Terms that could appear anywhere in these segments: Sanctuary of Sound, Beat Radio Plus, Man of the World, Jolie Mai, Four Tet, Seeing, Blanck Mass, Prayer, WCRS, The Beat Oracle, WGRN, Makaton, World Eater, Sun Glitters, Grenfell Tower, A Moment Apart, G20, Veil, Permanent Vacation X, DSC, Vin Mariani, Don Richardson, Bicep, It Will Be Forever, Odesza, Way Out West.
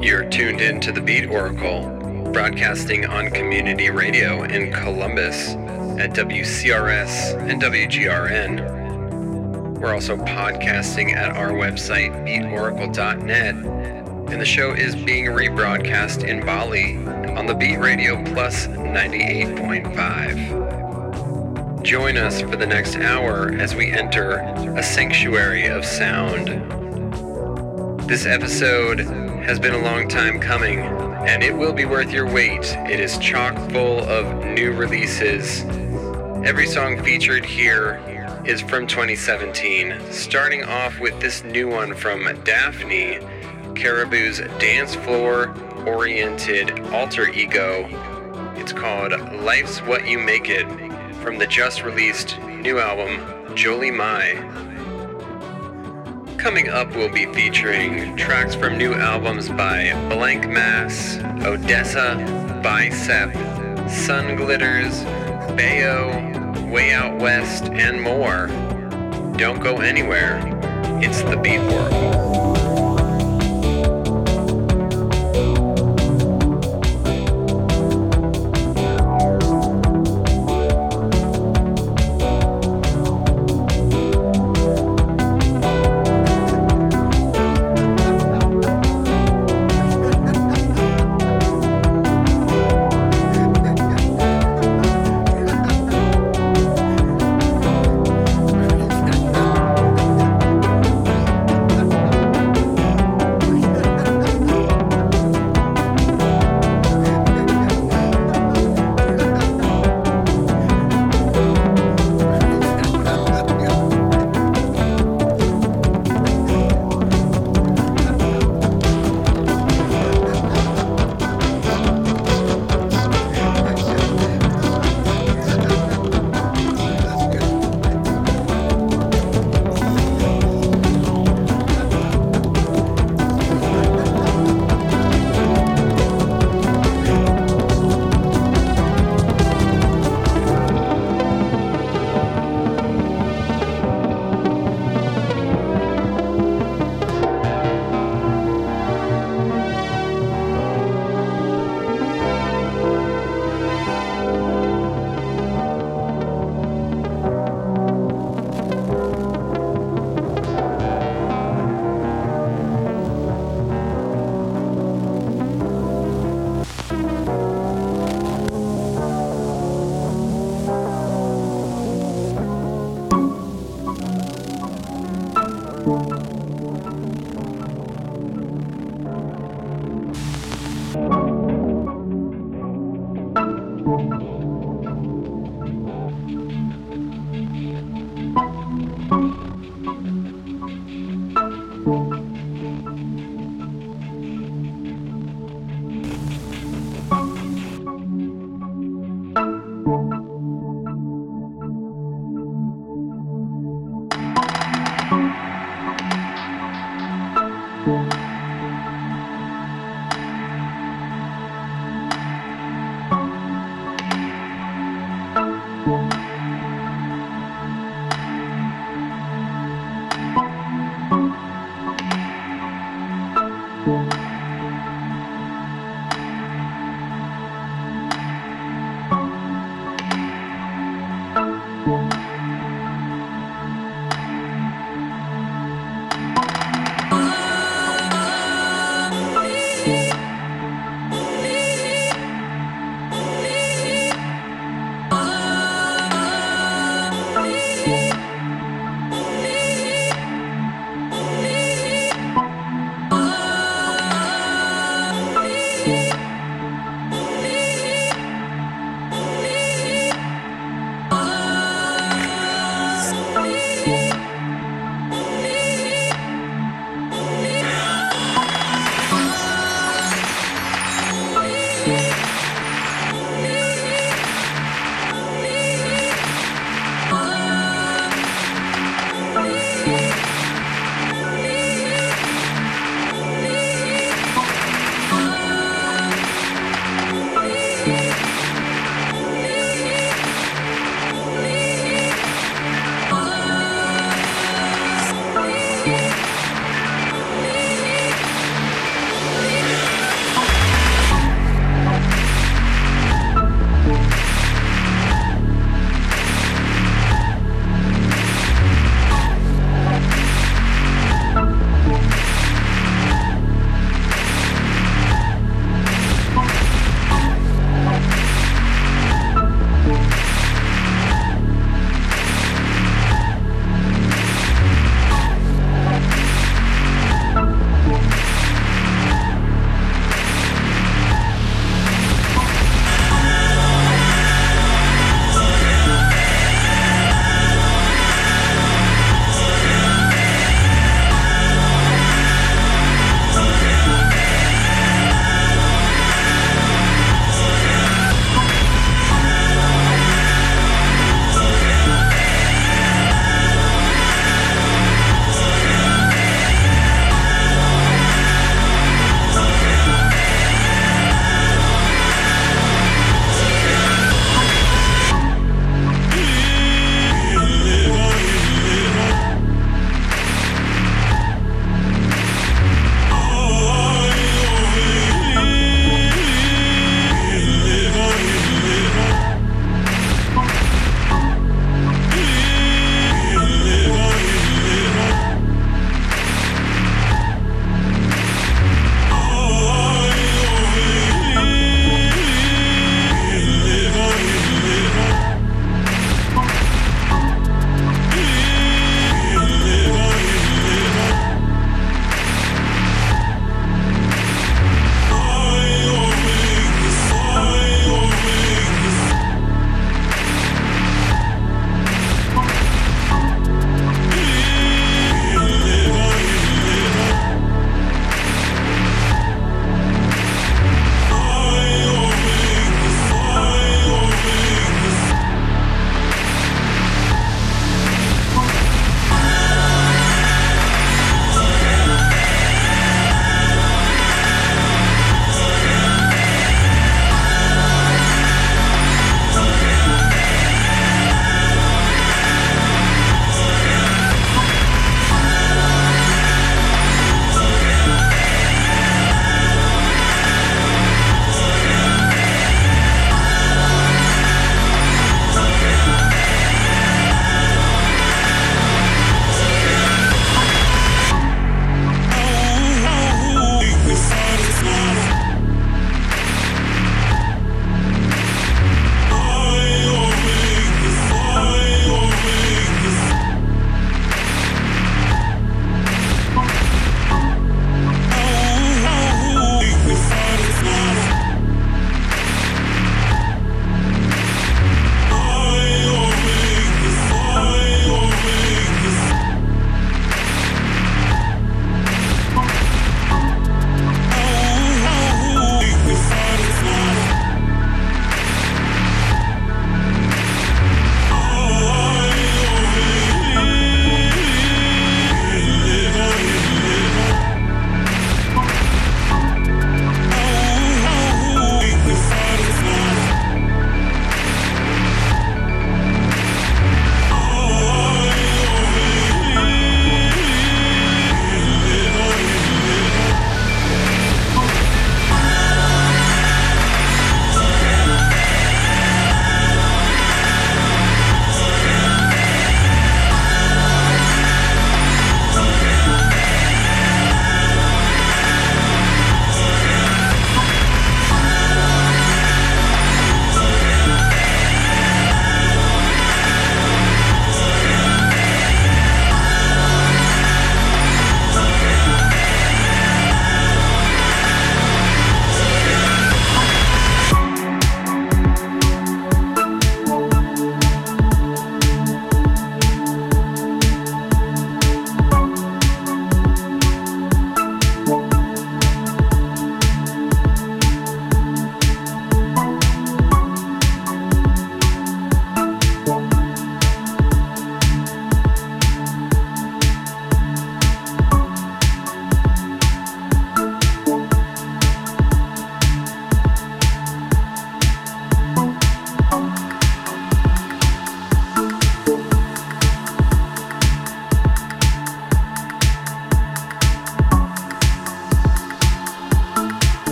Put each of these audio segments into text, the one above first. You're tuned in to The Beat Oracle, broadcasting on community radio in Columbus at WCRS and WGRN. We're also podcasting at our website, beatoracle.net, and the show is being rebroadcast in Bali on the Beat Radio Plus 98.5. Join us for the next hour as we enter a sanctuary of sound. This episode has been a long time coming, and it will be worth your wait. It is chock full of new releases. Every song featured here is from 2017, starting off with this new one from Daphni, Caribou's dance floor-oriented alter ego. It's called Life's What You Make It, from the just-released new album, Jolie Mai. Coming up, we'll be featuring tracks from new albums by Blanck Mass, Odesza, Bicep, Sun Glitters, Bayo, Way Out West, and more. Don't go anywhere. It's The Beat Oracle.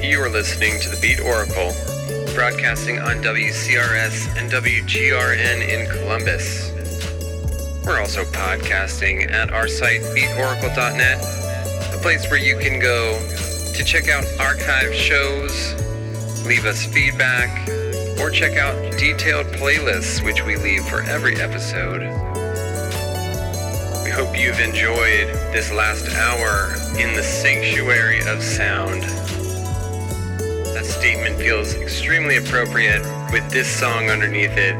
You're listening to The Beat Oracle, broadcasting on WCRS and WGRN in Columbus. We're also podcasting at our site, beatoracle.net, a place where you can go to check out archived shows, leave us feedback, or check out detailed playlists which we leave for every episode. We hope you've enjoyed this last hour in the sanctuary of sound. That statement feels extremely appropriate with this song underneath it.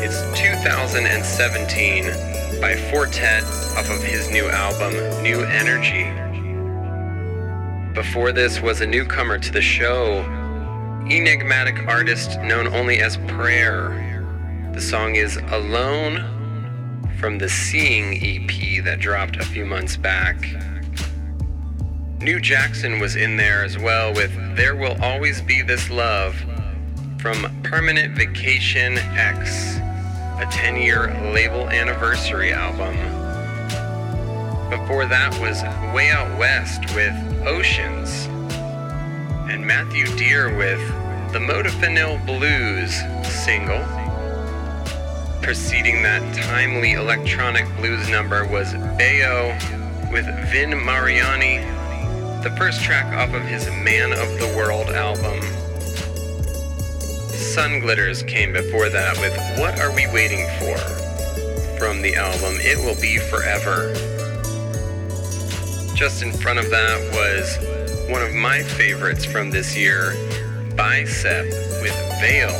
It's 2017 by Four Tet off of his new album, New Energy. Before this was a newcomer to the show, enigmatic artist known only as Prayer. The song is Alone from the Seeing EP that dropped a few months back. New Jackson was in there as well with There Will Always Be This Love from Permanent Vacation X, a 10-year label anniversary album. Before that was Way Out West with Oceans, and Matthew Dear with the Modafinil Blues single. Preceding that timely electronic blues number was Bayo with Vin Mariani, the first track off of his Man of the World album. Sun Glitters came before that with What Are We Waiting For? From the album It Will Be Forever. Just in front of that was one of my favorites from this year, Bicep with Veil,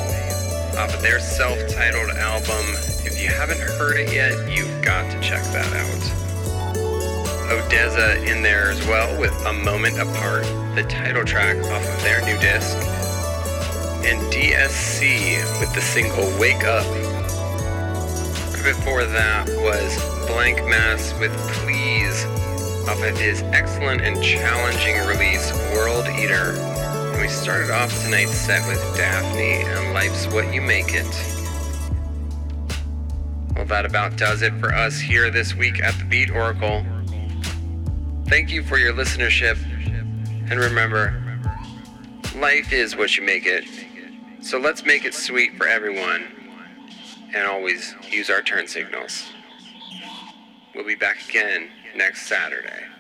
off of their self-titled album. If you haven't heard it yet, you've got to check that out. Odesza in there as well with A Moment Apart, the title track off of their new disc. And DSC with the single Wake Up. Before that was Blanck Mass with Please, off of his excellent and challenging release, World Eater. And we started off tonight's set with Daphni and Life's What You Make It. Well, that about does it for us here this week at The Beat Oracle. Thank you for your listenership. And remember, life is what you make it. So let's make it sweet for everyone. And always use our turn signals. We'll be back again next Saturday.